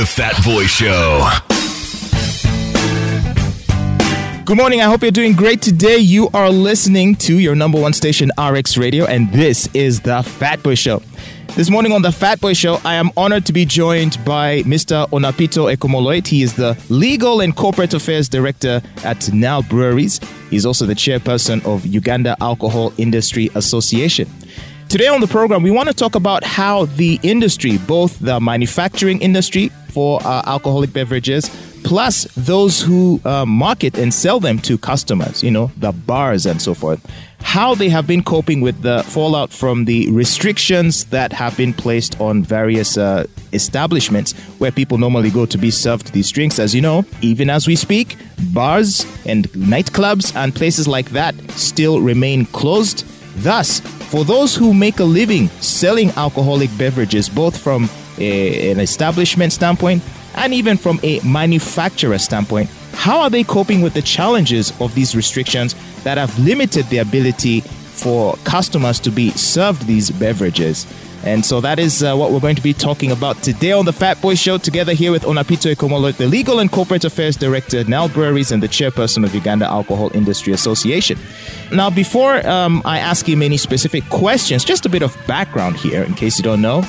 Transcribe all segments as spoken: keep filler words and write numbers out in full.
The Fat Boy Show. Good morning. I hope you're doing great today. You are listening to your number one station, R X Radio, and this is The Fat Boy Show. This morning on The Fat Boy Show, I am honored to be joined by Mister Onapito Ekomoloi. He is the Legal and Corporate Affairs Director at Nile Breweries. He's also the chairperson of Uganda Alcohol Industry Association. Today on the program, we want to talk about how the industry, both the manufacturing industry for uh, alcoholic beverages, plus those who uh, market and sell them to customers, you know, the bars and so forth, how they have been coping with the fallout from the restrictions that have been placed on various uh, establishments where people normally go to be served these drinks. As you know, even as we speak, bars and nightclubs and places like that still remain closed. Thus, for those who make a living selling alcoholic beverages, both from a, an establishment standpoint and even from a manufacturer standpoint, how are they coping with the challenges of these restrictions that have limited the ability for customers to be served these beverages? And so that is uh, what we're going to be talking about today on The Fat Boy Show, together here with Onapito Ekomoloi, the Legal and Corporate Affairs Director at Nile Breweries and the chairperson of Uganda Alcohol Industry Association. Now, before um, I ask him any specific questions, just a bit of background here in case you don't know.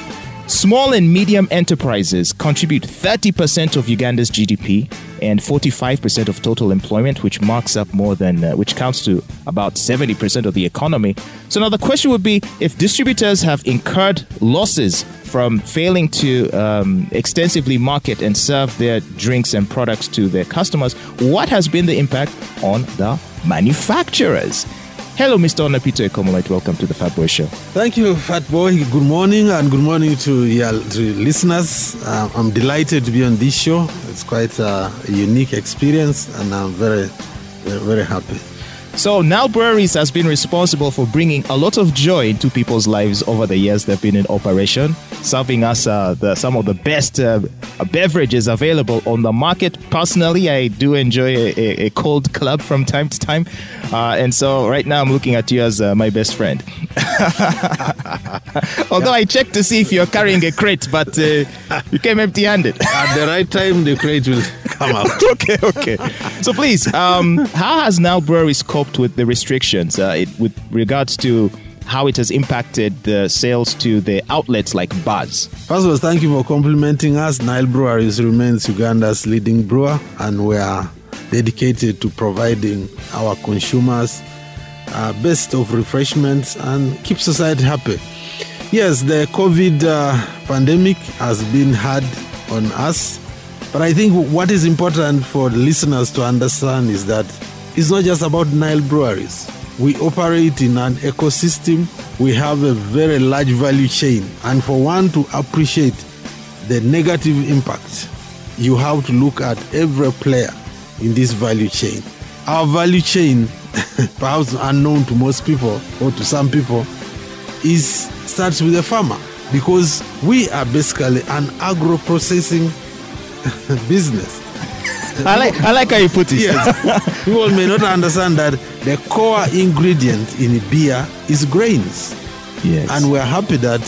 Small and medium enterprises contribute thirty percent of Uganda's G D P and forty-five percent of total employment, which marks up more than, uh, which counts to about seventy percent of the economy. So now the question would be, if distributors have incurred losses from failing to um, extensively market and serve their drinks and products to their customers, what has been the impact on the manufacturers? Hello, Mister Onapito Ekomoloi. Welcome to the Fat Boy Show. Thank you, Fat Boy. Good morning, and good morning to your, to your listeners. Uh, I'm delighted to be on this show. It's quite a unique experience, and I'm very, very, very happy. So, Nile Breweries has been responsible for bringing a lot of joy into people's lives over the years they've been in operation, serving us uh, the, some of the best uh, beverages available on the market. Personally, I do enjoy a, a cold club from time to time. Uh, and so right now I'm looking at you as uh, my best friend. Although I checked to see if you're carrying a crate, but uh, you came empty-handed. At the right time, the crate will come out. okay, okay. So please, um, how has Nile Breweries coped with the restrictions uh, it, with regards to how it has impacted the sales to the outlets like bars? First of all, thank you for complimenting us. Nile Breweries remains Uganda's leading brewer, and we are dedicated to providing our consumers uh, best of refreshments and keep society happy. Yes, the COVID uh, pandemic has been hard on us, but I think what is important for listeners to understand is that it's not just about Nile Breweries. We operate in an ecosystem. We have a very large value chain. And for one to appreciate the negative impact, you have to look at every player in this value chain. Our value chain, perhaps unknown to most people or to some people, is starts with the farmer, because we are basically an agro-processing business. I like I like how you put it. Yes. People may not understand that the core ingredient in beer is grains. Yes. And we're happy that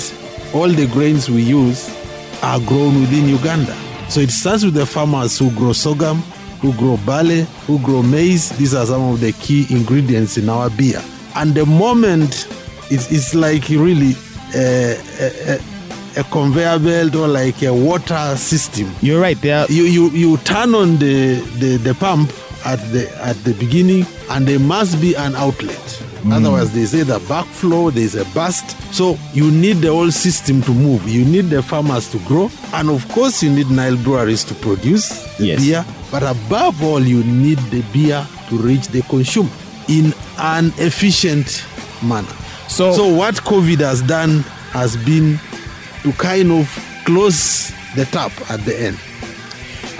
all the grains we use are grown within Uganda. So it starts with the farmers who grow sorghum, who grow barley, who grow maize. These are some of the key ingredients in our beer. And the moment it's, it's like really a, a, a conveyor belt or like a water system. You're right. There, you you you turn on the, the, the pump at the at the beginning, and there must be an outlet. Mm. Otherwise, they say the backflow, there's a burst. So you need the whole system to move. You need the farmers to grow, and of course, you need Nile Breweries to produce the yes. beer. But above all, you need the beer to reach the consumer in an efficient manner. So, so what COVID has done has been to kind of close the tap at the end.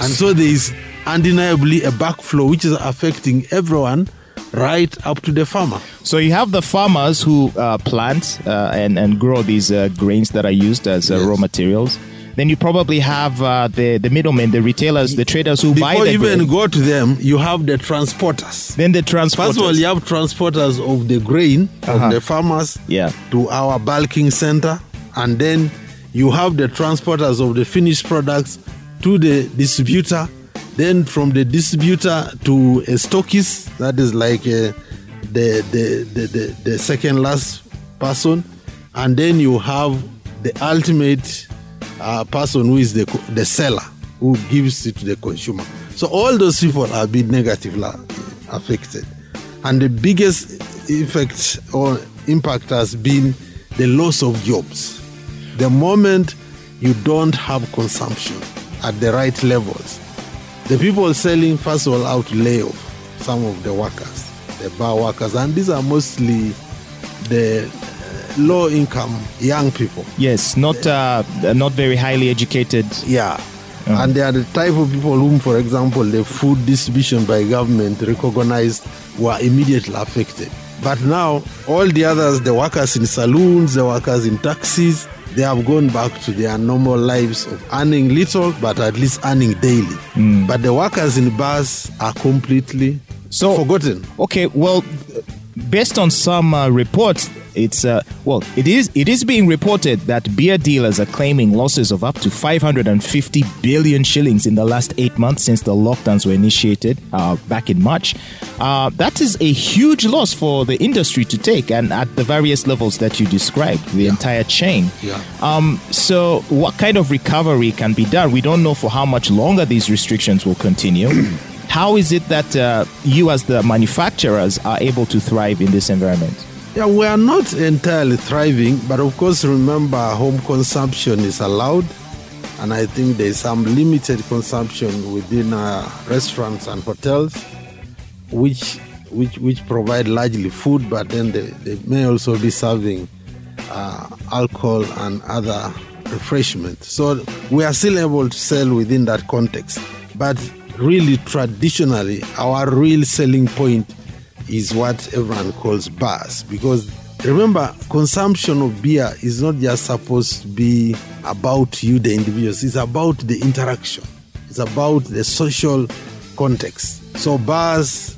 And so there is undeniably a backflow which is affecting everyone right up to the farmer. So you have the farmers who uh, plant uh, and, and grow these uh, grains that are used as uh, yes. raw materials. Then you probably have uh, the, the middlemen, the retailers, the traders who Before buy the grain. Before you even go to them, you have the transporters. Then the transporters. First of all, you have transporters of the grain from uh-huh. the farmers yeah. to our bulking center. And then you have the transporters of the finished products to the distributor, then from the distributor to a stockist, that is like uh, the, the, the, the, the second last person, and then you have the ultimate uh, person who is the, the seller, who gives it to the consumer. So all those people are being negatively affected. And the biggest effect or impact has been the loss of jobs. The moment you don't have consumption at the right levels, the people selling first of all out lay off some of the workers, the bar workers, and these are mostly the low-income young people. Yes, not uh, not very highly educated. Yeah. Oh. And they are the type of people whom, for example, the food distribution by government recognized were immediately affected. But now, all the others, the workers in saloons, the workers in taxis, they have gone back to their normal lives of earning little, but at least earning daily. Mm. But the workers in bars are completely so, forgotten. Okay, well, based on some uh, reports, It's uh, well, it is it is being reported that beer dealers are claiming losses of up to five hundred fifty billion shillings in the last eight months since the lockdowns were initiated uh, back in March. Uh, that is a huge loss for the industry to take, and at the various levels that you described, the yeah. entire chain. Yeah. Um, so what kind of recovery can be done? We don't know for how much longer these restrictions will continue. How is it that uh, you as the manufacturers are able to thrive in this environment? Yeah, we are not entirely thriving, but of course, remember, home consumption is allowed, and I think there is some limited consumption within uh, restaurants and hotels, which which which provide largely food, but then they, they may also be serving uh, alcohol and other refreshment. So we are still able to sell within that context, but really, traditionally, our real selling point is what everyone calls bars, because remember, consumption of beer is not just supposed to be about you, the individuals. It's about the interaction. It's about the social context. So bars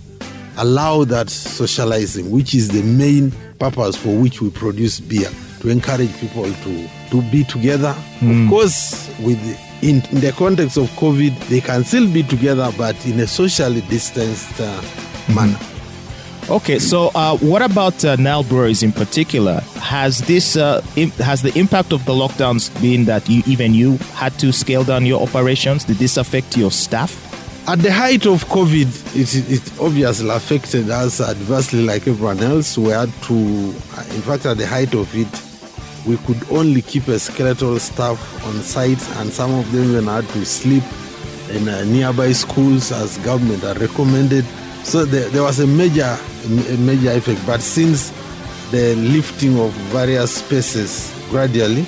allow that socializing, which is the main purpose for which we produce beer, to encourage people to, to be together. Mm. Of course, with in, in the context of COVID, they can still be together, but in a socially distanced uh, mm. manner. Okay, so uh, what about uh, Nile Breweries in particular? Has this uh, imp- has the impact of the lockdowns been that you, even you had to scale down your operations? Did this affect your staff? At the height of COVID, it, it obviously affected us adversely like everyone else. We had to, in fact, at the height of it, we could only keep a skeletal staff on site, and some of them even had to sleep in uh, nearby schools as government had recommended. So there, there was a major, a major effect. But since the lifting of various spaces gradually,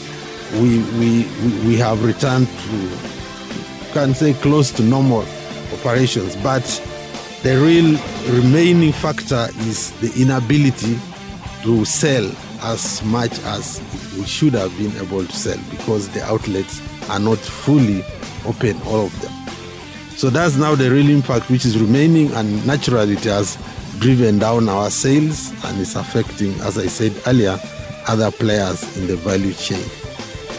we we we have returned to, can say, close to normal operations. But the real remaining factor is the inability to sell as much as we should have been able to sell, because the outlets are not fully open, all of them. So that's now the real impact which is remaining, and naturally it has driven down our sales and is affecting, as I said earlier, other players in the value chain.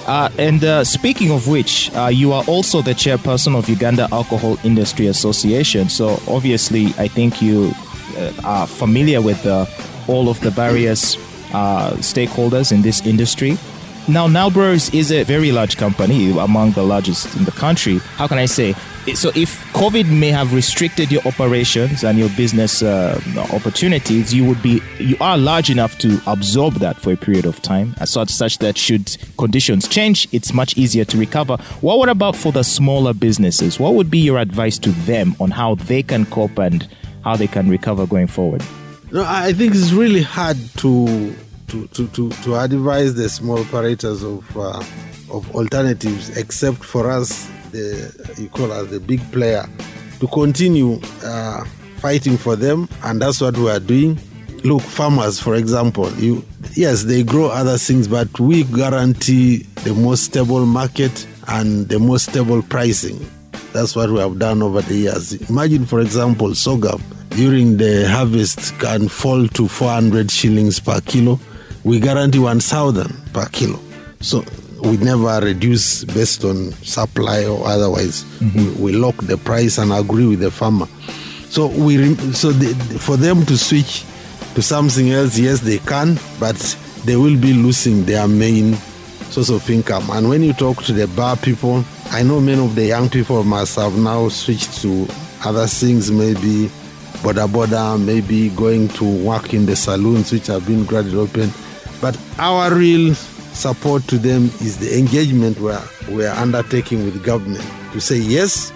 Uh, and uh, speaking of which, uh, you are also the chairperson of Uganda Alcohol Industry Association. So obviously, I think you uh, are familiar with uh, all of the various uh, stakeholders in this industry. Now, Nile Breweries is a very large company, among the largest in the country. How can I say? So if COVID may have restricted your operations and your business uh, opportunities, you would be you are large enough to absorb that for a period of time, as such, such that should conditions change, it's much easier to recover. What, what about for the smaller businesses? What would be your advice to them on how they can cope and how they can recover going forward? No, I think it's really hard to... To, to, to advise the small operators of uh, of alternatives, except for us, the, you call us the big player, to continue uh, fighting for them, and that's what we are doing. Look, farmers, for example, you yes, they grow other things, but we guarantee the most stable market and the most stable pricing. That's what we have done over the years. Imagine, for example, sorghum during the harvest can fall to four hundred shillings per kilo. We guarantee one thousand per kilo. So we never reduce based on supply or otherwise. Mm-hmm. We, we lock the price and agree with the farmer. So we so the, for them to switch to something else, yes, they can, but they will be losing their main source of income. And when you talk to the bar people, I know many of the young people must have now switched to other things, maybe boda boda, maybe going to work in the saloons which have been gradually open. But our real support to them is the engagement we are, we are undertaking with government to say, yes,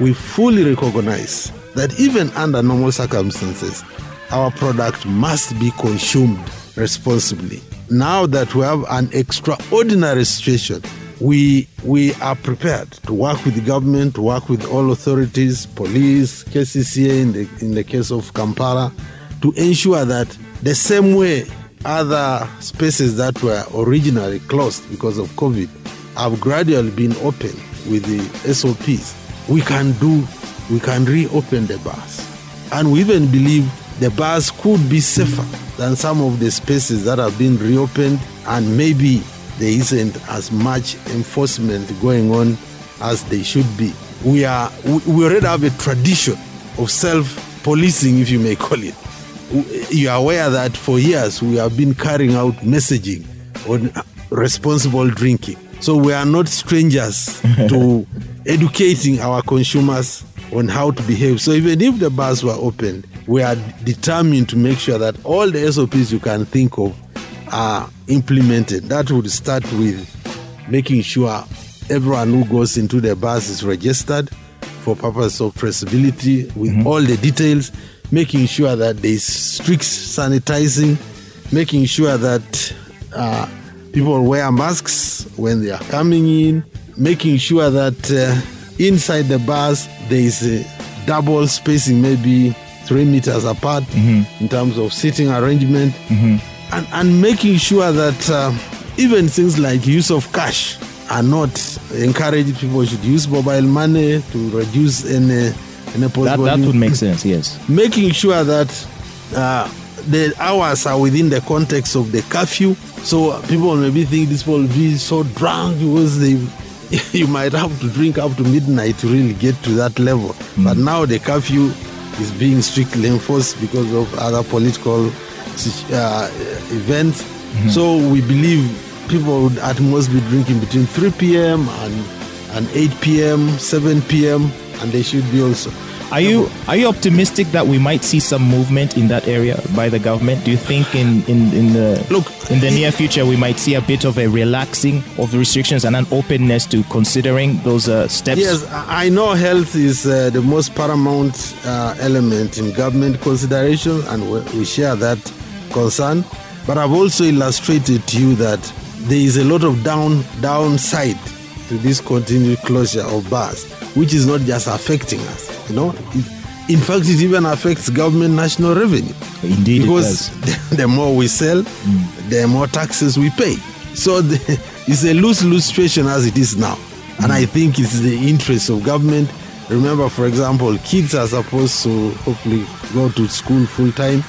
we fully recognize that even under normal circumstances, our product must be consumed responsibly. Now that we have an extraordinary situation, we we are prepared to work with the government, to work with all authorities, police, K C C A in the, in the case of Kampala, to ensure that the same way other spaces that were originally closed because of COVID have gradually been opened with the S O Ps, we can do, we can reopen the bars. And we even believe the bars could be safer than some of the spaces that have been reopened, and maybe there isn't as much enforcement going on as they should be. We are we already have a tradition of self-policing, if you may call it. You are aware that for years we have been carrying out messaging on responsible drinking. So we are not strangers to educating our consumers on how to behave. So even if the bars were opened, we are determined to make sure that all the S O Ps you can think of are implemented. That would start with making sure everyone who goes into the bars is registered for purpose of traceability with mm-hmm. all the details, making sure that there is strict sanitizing, making sure that uh, people wear masks when they are coming in, making sure that uh, inside the bars there is a double spacing, maybe three meters apart mm-hmm. in terms of seating arrangement, mm-hmm. and, and making sure that uh, even things like use of cash are not encouraged. People should use mobile money to reduce any That, that would make sense, yes. Making sure that uh, the hours are within the context of the curfew. So people maybe think this will be so drunk because they, you might have to drink up to midnight to really get to that level. Mm. But now the curfew is being strictly enforced because of other political uh, events. Mm-hmm. So we believe people would at most be drinking between three p.m. and, and eight p.m., seven p.m., and they should be also. Are you are you optimistic that we might see some movement in that area by the government? Do you think in, in, in the Look, in the near future we might see a bit of a relaxing of the restrictions and an openness to considering those uh, steps? Yes, I know health is uh, the most paramount uh, element in government consideration, and we share that concern. But I've also illustrated to you that there is a lot of down downside to this continued closure of bars, which is not just affecting us, you know. It, in fact, it even affects government national revenue. Indeed, because it does. The, the more we sell, mm. the more taxes we pay. So the, it's a lose-lose situation as it is now, mm. and I think it's the interest of government. Remember, for example, kids are supposed to hopefully go to school full time.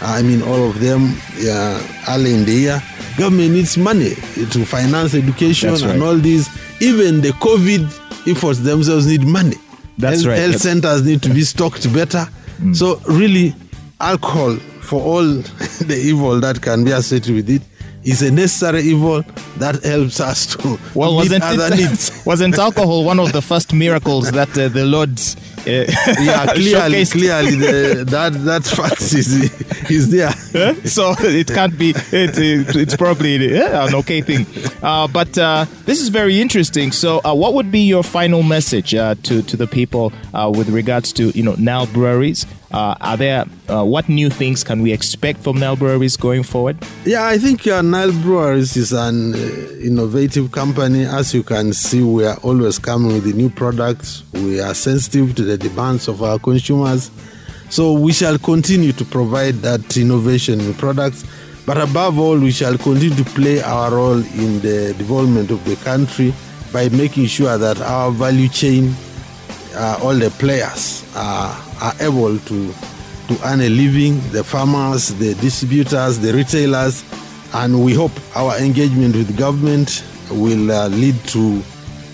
I mean, all of them yeah, early in the year. Government needs money to finance education right. and all these. Even the COVID efforts themselves need money. That's health, right. Health That's centers need to be stocked better. Mm. So really, alcohol, for all the evil that can be associated with it, is a necessary evil that helps us to well, meet wasn't other it, needs. Wasn't alcohol one of the first miracles that uh, the Lord Uh, yeah, clearly, clearly the, that that fact is is there. So it can't be. It, it, it's probably yeah, an okay thing. Uh, but uh, this is very interesting. So, uh, what would be your final message uh, to to the people uh, with regards to you know Nile Breweries? Uh, are there uh, what new things can we expect from Nile Breweries going forward? Yeah, I think uh, Nile Breweries is an uh, innovative company. As you can see, we are always coming with the new products. We are sensitive to the demands of our consumers, so we shall continue to provide that innovation in products. But above all, we shall continue to play our role in the development of the country by making sure that our value chain, uh, all the players are uh, are able to to earn a living, the farmers, the distributors, the retailers, and we hope our engagement with government will uh, lead to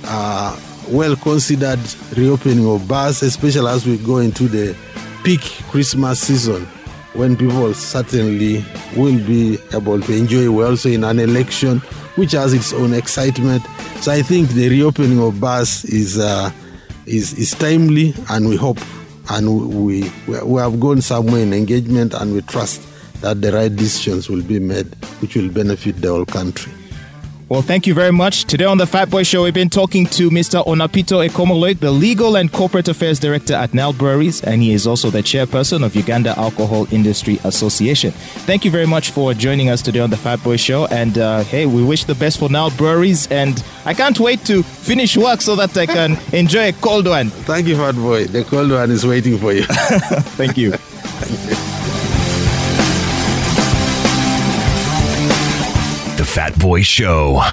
uh, well-considered reopening of bars, especially as we go into the peak Christmas season, when people certainly will be able to enjoy. We're also in an election, which has its own excitement. So I think the reopening of bars is uh, is, is timely, and we hope and we, we we have gone somewhere in engagement, and we trust that the right decisions will be made, which will benefit the whole country. Well, thank you very much. Today on the Fat Boy Show, we've been talking to Mister Onapito Ekomoloi, the Legal and Corporate Affairs Director at Nile Breweries, and he is also the chairperson of Uganda Alcohol Industry Association. Thank you very much for joining us today on the Fat Boy Show, and uh, hey, we wish the best for Nile Breweries, and I can't wait to finish work so that I can enjoy a cold one. Thank you, Fat Boy. The cold one is waiting for you. Thank you. Thank you. Fat Boy Show.